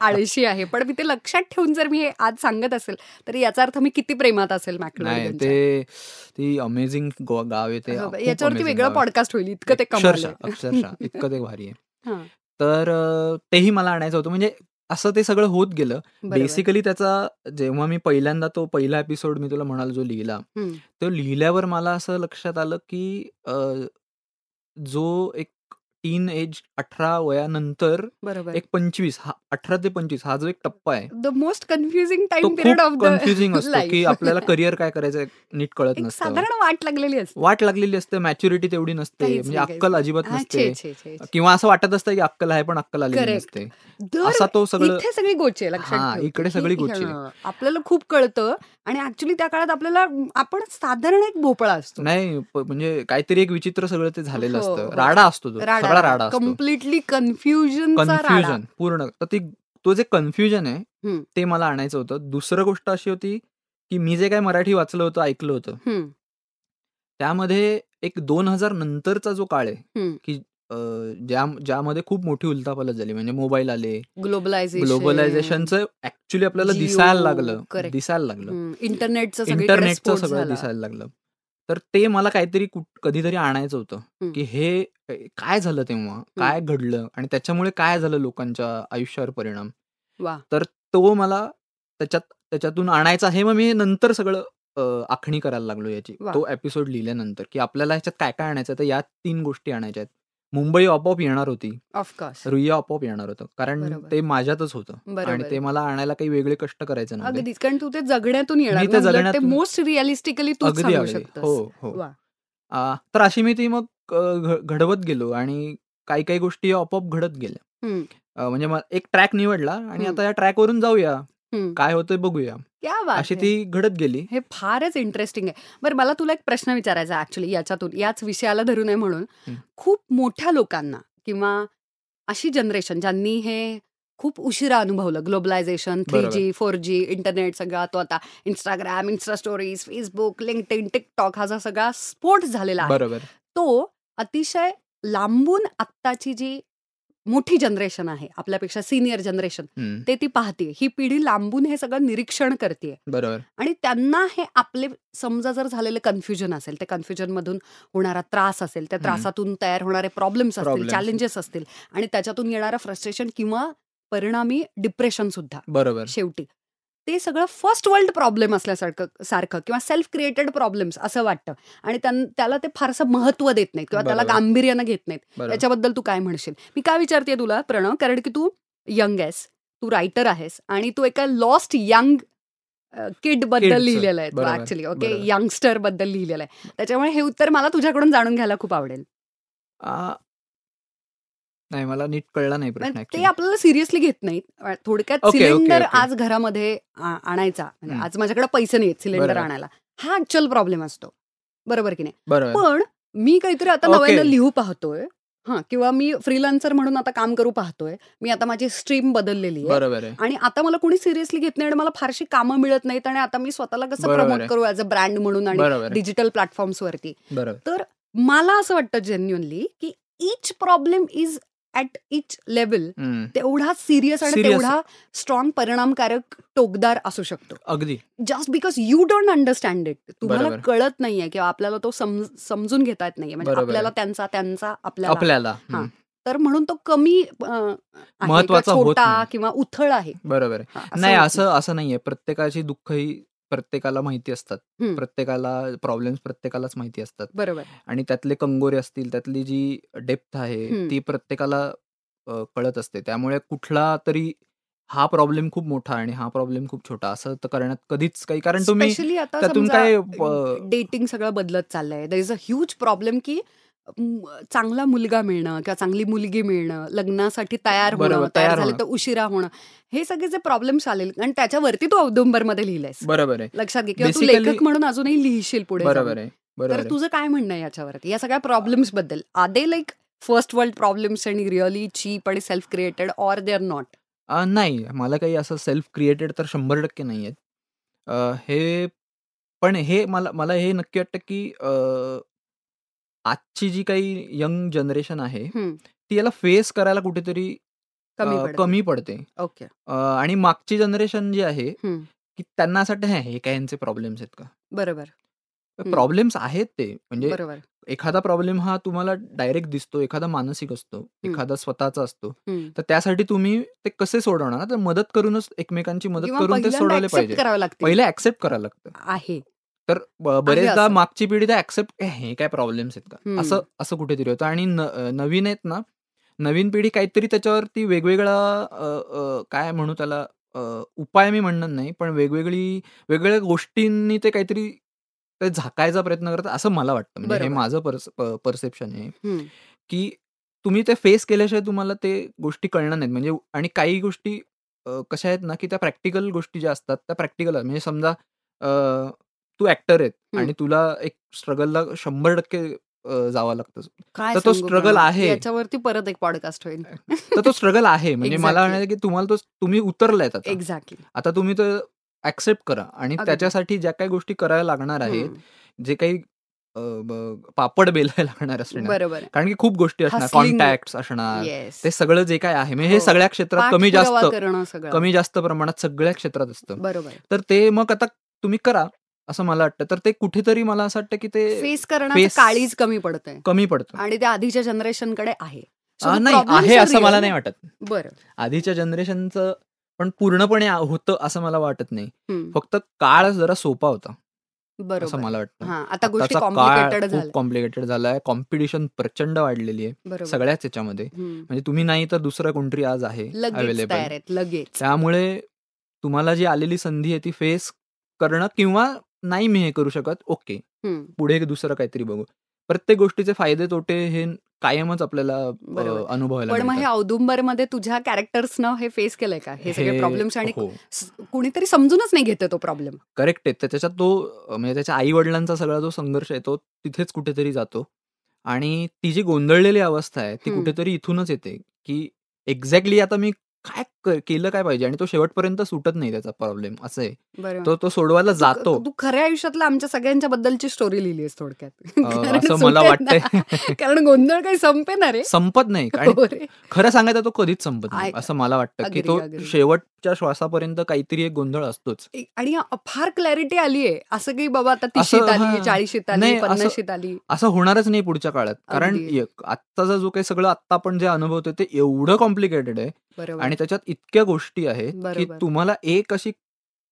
आळशी आहे, पण मी ते लक्षात ठेवून जर मी आज सांगत असेल तर याचा अर्थ मी किती प्रेमात असेल मॅक्लोड. ते ती अमेझिंग गाव आहे ते, याच्यावरती वेगळा पॉडकास्ट होईल, इतकं ते कमाल, अक्षरशः इतकं ते भारी आहे. तर तेही मला आणायचं होतं, म्हणजे असं ते सगळं होत गेलं. बेसिकली त्याचा जेव्हा मी पहिल्यांदा तो पहिला एपिसोड मी तुला म्हणाल जो लिहिला, तो लिहिल्यावर मला असं लक्षात आलं की जो एक टीन एज अठरा वयानंतर एक पंचवीस हा अठरा ते पंचवीस हा जो एक टप्पा आहे, the most confusing time period of confusing असतो की आपल्याला करिअर काय करायचं नीट कळत नसतं. साधारण वाट लागलेली असते, वाट लागलेली असते मॅच्युरिटी तेवढी नसते, म्हणजे अक्कल अजिबात नसते, किंवा असं वाटत असतं की अक्कल आहे पण अक्कल आलेली नसते. असा तो सगळं सगळी गोष्ट आहे लक्षात, इकडे सगळी गोष्ट आपल्याला खूप कळतं. आणि ऍक्च्युली त्या काळात आपल्याला आपण साधारण एक भोपळा असतो, नाही म्हणजे काहीतरी एक विचित्र सगळं ते झालेलं असतं, राडा असतो, कम्प्लिटली कन्फ्युजन कन्फ्युजन पूर्ण. तर तो जे कन्फ्युजन आहे ते मला आणायचं होतं. दुसरं गोष्ट अशी होती की मी जे काय मराठी वाचलं होतं, ऐकलं होतं, त्यामध्ये एक दोन हजार नंतरचा जो काळ आहे की ज्या ज्यामध्ये खूप मोठी उलथापालथ झाली, म्हणजे मोबाईल आले, ग्लोबलायझेशन ग्लोबलायझेशनचं ऍक्च्युअली आपल्याला दिसायला लागलं दिसायला लागलं इंटरनेटचं इंटरनेटचं सगळं दिसायला लागलं. तर ते मला काहीतरी कधीतरी आणायचं होतं की हे काय झालं, तेव्हा काय घडलं आणि त्याच्यामुळे काय झालं लोकांच्या आयुष्यावर परिणाम. तर तो मला त्याच्यात त्याच्यातून आणायचा आहे. मग मी नंतर सगळं आखणी करायला लागलो याची, तो एपिसोड लिहिल्यानंतर, की आपल्याला ह्याच्यात काय काय आणायचं. तर या तीन गोष्टी आणायच्या आहेत. मुंबई आपोआप येणार होती, ऑफकोर्स रुईया आपोआप येणार होतं, कारण ते माझ्यातच होतं आणि ते मला आणायला काही वेगळे कष्ट करायचं नाही, कारण तू ते जगण्यातून येणार, मोस्ट रिअलिस्टिकली तू सांगू शकतोस. हो हो. तर अशी मी ती मग घडवत गेलो आणि काही काही गोष्टी आपोआप घडत गेल्या. म्हणजे एक ट्रॅक निवडला आणि आता या ट्रॅकवरून जाऊया, काय होतंय बघूया, अशी ती घडत गेली. हे फारच इंटरेस्टिंग आहे. बरं, मला तुला एक प्रश्न विचारायचा ऍक्च्युली याच्यातून, याच विषयाला धरून आहे म्हणून. खूप मोठ्या लोकांना किंवा अशी जनरेशन ज्यांनी हे खूप उशिरा अनुभवलं, globalisation, three G four G internet सगळा तो, आता Instagram, Insta stories, Facebook, LinkedIn, TikTok हा जो सगळा स्पोर्ट झालेला आहे, तो अतिशय लांबून आत्ताची जी मोठी जनरेशन आहे, आपल्यापेक्षा सिनियर जनरेशन, ते ती पाहते, ही पिढी लांबून हे सगळं निरीक्षण करते. बरोबर. आणि त्यांना हे आपले समजा जर झालेलं कन्फ्युजन असेल, त्या कन्फ्युजन मधून होणारा त्रास असेल, त्या त्रासातून तयार होणारे प्रॉब्लेम्स असतील, चॅलेंजेस असतील, आणि त्याच्यातून येणारं फ्रस्ट्रेशन किंवा परिणामी डिप्रेशन सुद्धा. बरोबर. शेवटी ते सगळं फर्स्ट वर्ल्ड प्रॉब्लेम असल्यासारखं सारखं किंवा सेल्फ क्रिएटेड प्रॉब्लेम्स असं वाटतं आणि त्याला ते फारसं महत्व देत नाहीत किंवा त्याला गांभीर्यानं घेत नाहीत. त्याच्याबद्दल तू काय म्हणशील? मी काय विचारते तुला प्रणव, कारण की तू यंग आहेस, तू रायटर आहेस आणि तू एका लॉस्ट यंग किड बद्दल लिहिलेलं आहे, तू ऍक्च्युली ओके यंगस्टर बद्दल लिहिलेलं आहे, त्याच्यामुळे हे उत्तर मला तुझ्याकडून जाणून घ्यायला खूप आवडेल. नाही, मला नीट कळला नाही प्रश्न. ते आपल्याला सिरियसली घेत नाहीत. थोडक्यात सिलेंडर आज घरामध्ये आणायचा, आज माझ्याकडे पैसे नाहीत सिलेंडर आणायला, हा ऍक्च्युअल प्रॉब्लेम असतो, बरोबर की नाही? पण मी काहीतरी आता नव्यानं लिहू पाहतोय, हा, किंवा मी फ्रीलान्सर म्हणून आता काम करू पाहतोय, मी आता माझी स्ट्रीम बदललेली आहे आणि आता मला कोणी सिरियसली घेत नाही आणि मला फारशी कामं मिळत नाहीत आणि आता मी स्वतःला कसं प्रमोट करू ऍज अ ब्रँड म्हणून आणि डिजिटल प्लॅटफॉर्म्सवरती. तर मला असं वाटतं जेन्युअनली की each problem is at each level तेवढा सिरियस आणि तेवढा स्ट्रॉंग परिणामकारक टोकदार असू शकतो. अगदी. Just because you don't understand it, तुम्हाला कळत नाहीये किंवा आपल्याला तो समजून घेता येत नाहीये, म्हणजे आपल्याला त्यांचा त्यांचा आपल्याला, तर म्हणून तो कमी महत्वाचा होता किंवा उथळ आहे. बरोबर. नाही, असं असं नाहीये. प्रत्येकाची दुःख ही प्रत्येकाला माहिती असतात, प्रत्येकाला प्रॉब्लेम्स प्रत्येकालाच माहिती असतात. बरोबर. आणि त्यातले कंगोरे असतील, त्यातली जी डेप्थ आहे ती प्रत्येकाला कळत असते, त्यामुळे कुठला तरी हा प्रॉब्लेम खूप मोठा आणि हा प्रॉब्लेम खूप छोटा असं तर करण्यात कधीच काही, कारण तुम्ही त्यातून काय डेटिंग सगळं बदलत चाललंय. There is a huge problem की चांगला मुलगा मिळणं किंवा चांगली मुलगी मिळणं, लग्नासाठी तयार होणं, तयार झालं तर उशिरा होणं, हे सगळे जे प्रॉब्लेम्स आले आणि त्याच्यावरती तू औदुंबर मध्ये लिहिलंयस. बरोबर आहे. लक्षात घे, किंवा तू लेखक म्हणून अजूनही लिहिशील पुढे. बरोबर आहे. तर तुझं काय म्हणणं आहे याच्यावरती, या सगळ्या प्रॉब्लेम्स बद्दल? Are they like first world problems and really cheap आणि self created, or they are not? नाही, मला काही असं सेल्फ क्रिएटेड तर शंभर टक्के नाही आहेत हे, पण हे मला मला हे नक्की वाटतं की आजची जी काही यंग जनरेशन आहे ती याला फेस करायला कुठेतरी कमी पडते. ओके. आणि मागची जनरेशन जी आहे की त्यांना असं वाटतं हे काय यांचे प्रॉब्लेम्स आहेत का. बरोबर. प्रॉब्लेम्स आहेत ते, म्हणजे एखादा प्रॉब्लेम हा तुम्हाला डायरेक्ट दिसतो, एखादा मानसिक असतो, एखादा स्वतःचा असतो, तर त्यासाठी तुम्ही ते कसे सोडवणार, तर मदत करूनच, एकमेकांची मदत करून ते सोडवले पाहिजे. पहिले ऍक्सेप्ट करावं लागतं आहे. तर बरेचदा मागची पिढी तर ऍक्सेप्ट हे काय प्रॉब्लेम्स आहेत का असं असं कुठेतरी होतं. आणि नवीन आहेत ना, नवीन पिढी काहीतरी त्याच्यावरती वेगवेगळा काय म्हणू त्याला उपाय मी म्हणणार नाही, पण वेगवेगळी वेगवेगळ्या गोष्टींनी ते काहीतरी ते झाकायचा प्रयत्न करतात असं मला वाटतं. म्हणजे हे माझं परसेप्शन आहे की तुम्ही ते फेस केल्याशिवाय तुम्हाला ते गोष्टी कळणार नाहीत. म्हणजे आणि काही गोष्टी कशा आहेत ना की त्या प्रॅक्टिकल गोष्टी ज्या असतात त्या प्रॅक्टिकल, म्हणजे समजा तू ऍक्टर आहेत आणि तुला एक स्ट्रगलला शंभर टक्के जावं लागतं, तर तो स्ट्रगल आहे. याच्यावरती परत एक पॉडकास्ट होईल. तर तो स्ट्रगल आहे, म्हणजे मला म्हणायचं की तुम्हाला तो तुम्ही उतरलायत आता. एक्झॅक्टली. आता तुम्ही तो ऍक्सेप्ट करा आणि त्याच्यासाठी ज्या काही गोष्टी करायला लागणार आहेत, जे काही पापड बेलायला लागणार असणार, कारण की खूप गोष्टी असणार, कॉन्टॅक्ट असणार, ते सगळं जे काय आहे, म्हणजे हे सगळ्या क्षेत्रात कमी जास्त कमी जास्त प्रमाणात सगळ्या क्षेत्रात असतं. बरोबर. तर ते मग आता तुम्ही करा असं मला वाटतं. तर ते कुठेतरी मला असं वाटतं की ते फेस करण्याची काळीज कमी पडते कमी पडतं आणि त्या आधीच्या जनरेशनकडे आहे नाही आहे असं मला नाही वाटत. बरं. आधीच्या जनरेशनचं पण पूर्णपणे होतं असं मला वाटत नाही, फक्त काळ जरा सोपा होता असं मला वाटतं. आता काळ खूप कॉम्प्लिकेटेड झालाय, कॉम्पिटिशन प्रचंड वाढलेली आहे सगळ्याच ह्याच्यामध्ये, म्हणजे तुम्ही नाही तर दुसरा कोणतरी आज आहे अवेलेबल, त्यामुळे तुम्हाला जी आलेली संधी आहे ती फेस करणं, किंवा नाही मी हे करू शकत, ओके पुढे दुसरं काहीतरी बघू. प्रत्येक गोष्टीचे फायदे तोटे हे कायमच आपल्याला अनुभवायला. पण मग हे औदुंबर मध्ये तुझ्या कॅरेक्टर्सनं हे फेस केलंय का हे सगळे प्रॉब्लेम्स, आणि कुणीतरी समजूनच नाही घेत तो प्रॉब्लेम. करेक्ट आहे. त्याच्यात तो म्हणजे त्याच्या आई वडिलांचा सगळा जो संघर्ष आहे तो तिथेच कुठेतरी जातो, आणि ती जी गोंधळलेली अवस्था आहे ती कुठेतरी इथूनच येते की एक्झॅक्टली आता मी काय केलं काय पाहिजे, आणि तो शेवटपर्यंत सुटत नाही त्याचा प्रॉब्लेम, असं आहे तो तो सोडवायला जातो. तू खऱ्या आयुष्यातला आमच्या सगळ्यांच्या बद्दलची स्टोरी लिहिली आहेस थोडक्यात असं मला वाटतंय, कारण गोंधळ काही संपेणार आहे संपत नाही, कारण खरं सांगायचं तो कधीच संपत नाही असं मला वाटतं की तो शेवटच्या श्वासापर्यंत काहीतरी एक गोंधळ असतोच. आणि फार क्लॅरिटी आली आहे असं काही बाबा आता तीशीत आली, चाळीशीत आली, पन्नाशीत आली असं होणारच नाही पुढच्या काळात, कारण आत्ताचा जो काही सगळं आत्ता आपण जे अनुभवतो ते एवढं कॉम्प्लिकेटेड आहे आणि त्याच्यात इतक्या गोष्टी आहेत की तुम्हाला एक अशी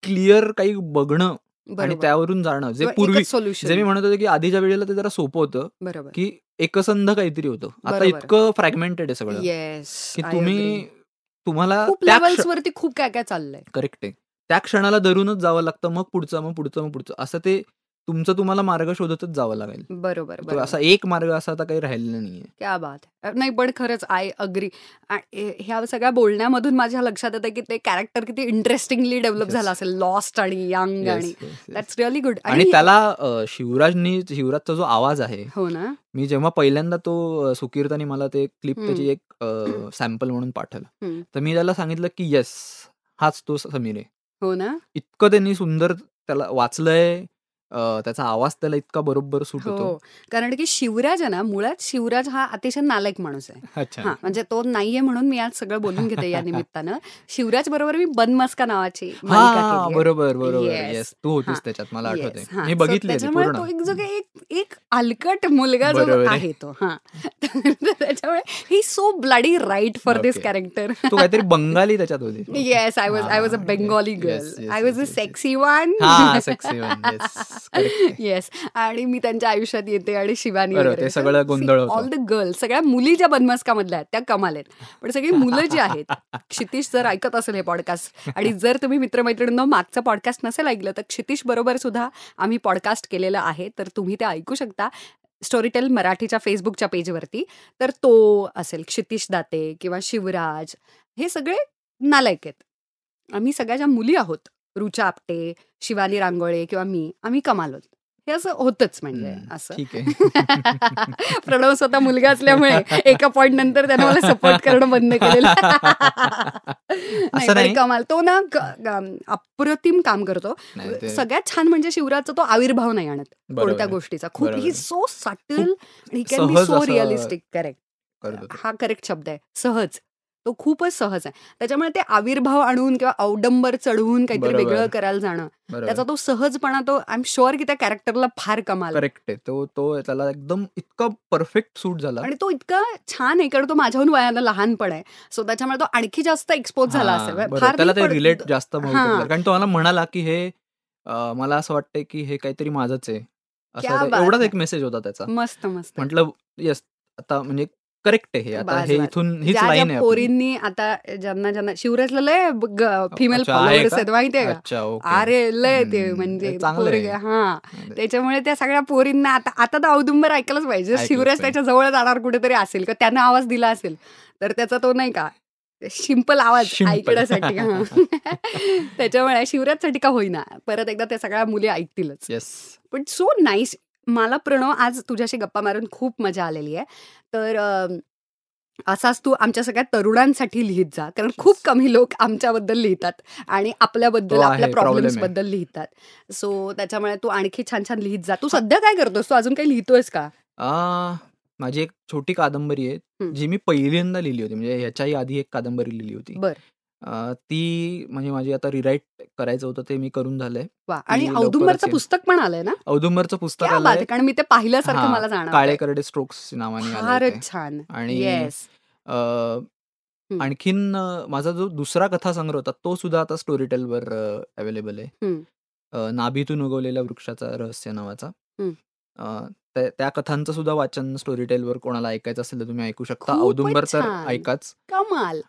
क्लिअर काही बघणं आणि त्यावरून जाणं, जे पूर्वी जे मी म्हणत होतो की आधीच्या वेळेला ते जरा सोपं होतं की एकसंध काहीतरी होतं, आता इतकं फ्रॅगमेंटेड आहे सगळं की तुम्ही तुम्हाला लेव्हल्सवरती खूप काय काय चाललंय. करेक्ट आहे. त्या क्षणाला धरूनच जावं लागतं, मग पुढचं मग पुढचं मग पुढचं असं ते तुमचं तुम्हाला मार्ग शोधतच जावं लागेल. बरोबर. असा एक मार्ग असा आता काही राहिलेला नाहीये. क्या बात आहे. नाही पण खरंच आय अग्री. ह्या सगळ्या बोलण्यामधून माझ्या लक्षात येतं की ते कॅरेक्टर किती इंटरेस्टिंगली डेव्हलप झाला असेल, लॉस्ट आणि यंग, आणि दॅट्स रिअली गुड. आणि त्याला शिवराजनी शिवराजचा जो आवाज आहे हो ना, मी जेव्हा पहिल्यांदा तो सुकीर्तानी मला ते क्लिप त्याची एक सॅम्पल म्हणून पाठवलं, तर मी त्याला सांगितलं की यस हाच तो समीर आहे हो ना. इतकं त्यांनी सुंदर त्याला वाचलंय, त्याचा आवाज त्याला इतका बरोबर सूट होतो, कारण की शिवराज आहे ना मुळात शिवराज हा अतिशय नालायक माणूस आहे. हा म्हणजे तो नाहीये म्हणून मी आज सगळं बोलून घेते या निमित्तानं. शिवराज बरोबर मी बनमस्का नावाची बरोबर बरोबर तू होतीस त्याच्यात मला आठवते मी बघितलं, त्याच्यामुळे तो एक जो एक अलकट मुलगा जो आहे तो हा, त्याच्यामुळे ही so bloody right for this character. तो काहीतरी बंगाली त्याच्यात होती. Yes I was I was a Bengali girl, I was a sexy one. Yes. आणि मी त्यांच्या आयुष्यात येते आणि शिवानी सगळं गोंधळ, ऑल द गर्ल्स सगळ्या मुली ज्या बदमाशका मधल्या आहेत त्या कमाल आहेत, पण सगळी मुलं जी आहेत, क्षितिश जर ऐकत असेल हे पॉडकास्ट, आणि जर तुम्ही मित्रमैत्रिणींनो मागचं पॉडकास्ट नसेल ऐकलं तर क्षितिश बरोबर सुद्धा आम्ही पॉडकास्ट केलेलं आहे, तर तुम्ही ते ऐकू शकता स्टोरीटेल मराठीच्या फेसबुकच्या पेजवरती. तर तो असेल क्षितिश दाते किंवा शिवराज, हे सगळे नालायक आहेत, आम्ही सगळ्या ज्या मुली आहोत, रुचा आपटे, शिवानी रांगोळे किंवा मी, आम्ही कमाल होत. हे असं होतच म्हणजे असं. प्रणव स्वतः मुलगा असल्यामुळे एका पॉइंट नंतर त्यानं मला सपोर्ट करणं बंद केलेलं. कमाल, तो ना अप्रतिम काम करतो. सगळ्यात छान म्हणजे शिवराजचा तो आविर्भाव नाही आणत कोणत्या गोष्टीचा. खूप ही सो सटल आणि can be so realistic. Correct, हा करेक्ट शब्द आहे, सहज. तो खूपच सहज आहे, त्याच्यामुळे ते आविर्भाव आणून किंवा औडंबर चढवून काहीतरी वेगळं करायला जाणं, त्याचा तो सहजपणा, तो आय एम शुअर की त्या कॅरेक्टरला फार कमाल. करेक्ट आहे, तो तो त्याला एकदम इतका परफेक्ट सूट झाला आणि तो इतका छान आहे कारण तो माझ्याहून वयानं लहानपण आहे. सो त्याच्यामुळे तो आणखी जास्त एक्सपोज झाला असेल फार, त्याला ते रिलेट जास्त कारण तो मला म्हणाला की हे मला असं वाटतंय की हे काहीतरी माझंच आहे, असं एवढाच एक मेसेज होता त्याचा. मस्त मस्त म्हटलं येस आता म्हणजे करेक्ट आहे. आता हे इथून हीच लाईन आहे पोरींनी आता ज्यांना ज्यांना शिवराजला लय फिमेल फॉलोअर्स आहेत माहितीये का, अरे लय ते म्हणजे हा, त्याच्यामुळे त्या सगळ्या पोरींना आता आता तर औदुंबर ऐकायलाच पाहिजे. शिवराज त्याच्या जवळ जाणार कुठेतरी असेल किंवा त्यांना आवाज दिला असेल तर त्याचा तो नाही का सिंपल आवाज ऐकण्यासाठी, त्याच्यामुळे शिवराजसाठी का होईना परत एकदा त्या सगळ्या मुली ऐकतीलच. पण सो नाईस. मला प्रणव आज तुझ्याशी गप्पा मारून खूप मजा आलेली आहे. तर असाच तू आमच्या सगळ्या तरुणांसाठी लिहित जा कारण खूप कमी लोक आमच्याबद्दल लिहितात आणि आपल्याबद्दल आपल्या प्रॉब्लेम्सबद्दल लिहितात. सो त्याच्यामुळे तू आणखी छान छान लिहित जा. तू सध्या काय करतोस, तू अजून काही लिहितोयस का? माझी एक छोटी कादंबरी आहे जी मी पहिल्यांदा लिहिली होती, म्हणजे ह्याच्याही आधी एक कादंबरी लिहिली होती. बरं, ती म्हणजे माझी आता रिराईट करायचं होतं ते मी करून झालंय. आणि औदुंबरचं पुस्तक पण आलंय ना? औदुंबरचं पुस्तक आलंय कारण मी ते पाहिल्यासारखं मला जाणवलं. काळे करडे स्ट्रोक्स नावाने फारच छान. आणि आणखीन माझा जो दुसरा कथासंग्रह होता तो सुद्धा आता स्टोरीटेल वर अवेलेबल आहे, नाभीतून उगवलेल्या वृक्षाचा रहस्य नावाचा. त्या कथांचं सुद्धा वाचन स्टोरीटेल वर कोणाला ऐकायचं असेल तर तुम्ही ऐकू शकता. औदुंबर तर ऐकाच, कमाल.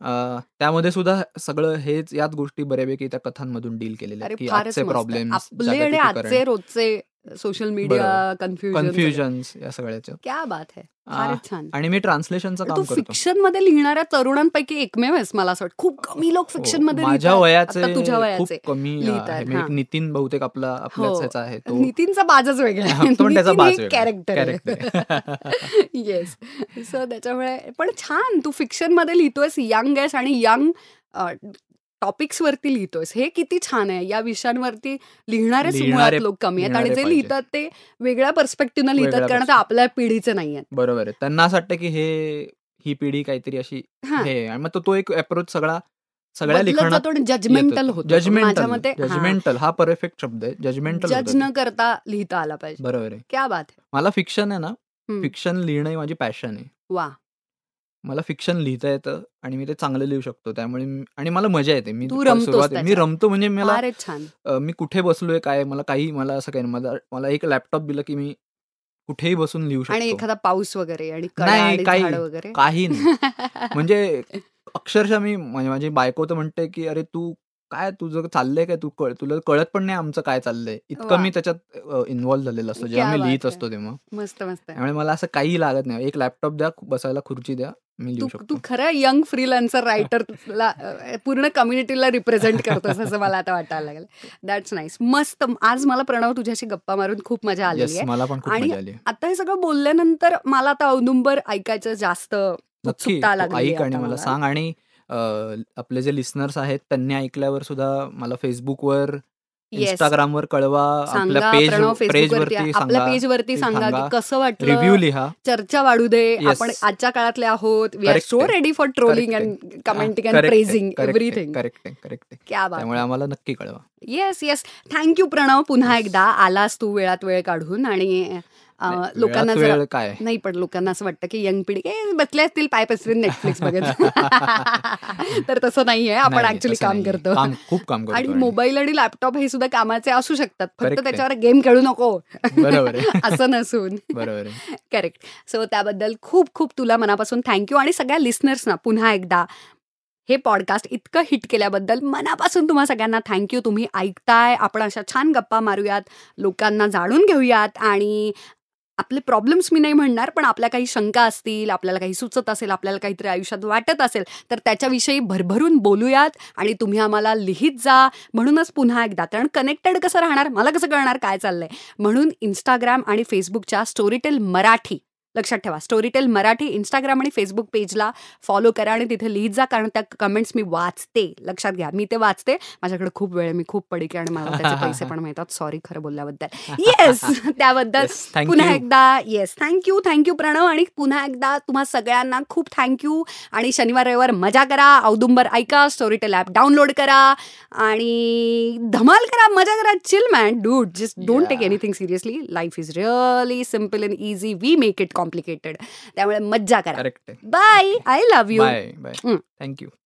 त्यामध्ये सुद्धा सगळं हेच याच गोष्टी बऱ्यापैकी त्या कथांमधून डील केलेले आहेत की आजचे प्रॉब्लेम, आजचे रोजचे सोशल मीडिया कन्फ्युजन, या सगळ्याचं. क्या बात है, फारच छान. आणि मी ट्रान्सलेशनचं काम करतो. फिक्शन मध्ये लिहिणाऱ्या तरुणांपैकी एकमेव आहेस मला असं वाटतं. खूप कमी लोक फिक्शन मध्ये माझ्या वयाचे, तुझ्या वयाचे कमी लिहितात. नितीन बहुतेक आपला आपल्याच ह्याचा आहे, तो नितीनचा बाजच वेगळा, तो त्याचा बाज कॅरेक्टर. येस, सो त्याच्यामुळे पण छान तू फिक्शन मध्ये लिहितोयस, यंग आहेस आणि यंग टॉपिक्स वरती लिहितोस, हे किती छान आहे. या विषयांवरती लिहिणारेच मुळात लोक कमी आहेत आणि जे लिहितात ते वेगळ्या पर्स्पेक्टिव्हनं लिहितात कारण ते आपल्या पिढीचे नाही आहेत. बरोबर आहे, त्यांना असं वाटतं की हे ही पिढी काहीतरी अशी आहे आणि मग तो एक अप्रोच सगळा सगळ्या लिखाणात जजमेंटल होतो. जजमेंटल जजमेंटल हा परफेक्ट शब्द आहे, जजमेंटल. जज न करता लिहिता आला पाहिजे. बरोबर आहे, क्या बात आहे. मला फिक्शन आहे ना, फिक्शन लिहिणं माझी पॅशन आहे. वा, मला फिक्शन लिहिता येतं आणि मी ते चांगलं लिहू शकतो, त्यामुळे आणि मला मजा येते. मी सुरुवात मी रमतो म्हणजे मला, मी कुठे बसलोय काय मला काही मला असं काही मला मला एक लॅपटॉप दिला की मी कुठेही बसून लिहू शकतो. आणि एखादा पाऊस वगैरे आणि नाही काही काही नाही म्हणजे अक्षरशः मी माझी बायको तर म्हणते की अरे तू काय तुझं चाललंय काय, तू तुला कळत पण नाही आमचं काय चाललंय, इतकं मी त्याच्यात इन्व्हॉल्व्ह झालेलं असतो जेव्हा मी लिहित असतो तेव्हा. मस्त मस्त. त्यामुळे मला असं काही लागत नाही, एक लॅपटॉप द्या, बसायला खुर्ची द्या, मी लिहू शकतो. तू खरं यंग फ्रीलान्सर रायटरला पूर्ण कम्युनिटीला रिप्रेझेंट करतोस असं मला आता वाटायला लागलं. That's nice. मस्त. आज मला प्रणव तुझ्याशी गप्पा मारून खूप मजा आली आहे. मला पण खूप मजा आली. आता हे सगळं बोलल्यानंतर मला आता औदुंबर ऐकायचं जास्त उत्सुकता लागली. ऐक आणि मला सांग, आणि आपले जे लिस्नर्स आहेत त्यांनी ऐकल्यावर सुद्धा मला फेसबुकवर, इंस्टाग्रामवर कळवा. आपल्या पेजवरती आपल्या पेजवरती सांगा की कसं वाटलं, रिव्ह्यू लिहा, चर्चा वाढू दे. आपण आजच्या काळातले आहोत, we are so ready for trolling and commenting and praising everything. Correct correct. त्यामुळे आम्हाला नक्की कळवा. Yes yes. थँक्यू प्रणव, पुन्हा एकदा आलास तू वेळात वेळ काढून. आणि लोकांना जर काय नाही पण लोकांना असं वाटतं की यंग पिढी बसल्या असतील पाय पसरून नेटफ्लिक्स बघत, तर तसं नाहीये. आपण ऍक्च्युअली काम करतो, खूप काम करतो. आणि मोबाईल आणि लॅपटॉप हे सुद्धा कामाचे असू शकतात, फक्त त्याच्यावर गेम खेळू नको असं नसून. करेक्ट. सो त्याबद्दल खूप खूप तुला मनापासून थँक्यू. आणि सगळ्या लिस्नर्सना पुन्हा एकदा हे पॉडकास्ट इतकं हिट केल्याबद्दल मनापासून तुम्हा सगळ्यांना थँक्यू. तुम्ही ऐकताय, आपण अशा छान गप्पा मारूयात, लोकांना जाणून घेऊयात आणि आपले प्रॉब्लेम्स मी नाही म्हणणार, पण आपल्या काही शंका असतील, आपल्याला काही सुचत असेल, आपल्याला काहीतरी आयुष्यात वाटत असेल तर त्याच्याविषयी भरभरून बोलूयात आणि तुम्ही आम्हाला लिहित जा. म्हणूनच पुन्हा एकदा, कारण कनेक्टेड कसं राहणार, मला कसं कळणार काय चाललंय, म्हणून इंस्टाग्राम आणि फेसबुकच्या स्टोरीटेल मराठी, लक्षात ठेवा स्टोरीटेल मराठी इंस्टाग्राम आणि फेसबुक पेजला फॉलो करा आणि तिथे लिहित जा, कारण त्या कमेंट्स मी वाचते. लक्षात घ्या, मी ते वाचते. माझ्याकडे खूप वेळ, मी खूप पडीक आणि मला त्याचे पैसे पण मिळतात. सॉरी खरं बोलल्याबद्दल. येस त्याबद्दल पुन्हा एकदा येस थँक्यू. थँक्यू प्रणव आणि पुन्हा एकदा तुम्हा सगळ्यांना खूप थँक्यू. आणि शनिवार रविवार मजा करा, औदुंबर ऐका, स्टोरीटेल ॲप डाउनलोड करा आणि धमाल करा, मजा करा. Chill man dude, just don't take anything seriously. Life is really simple and easy. We make it complicated. त्यामुळे मज्जा करा. Bye. I love you. Bye bye. Thank you.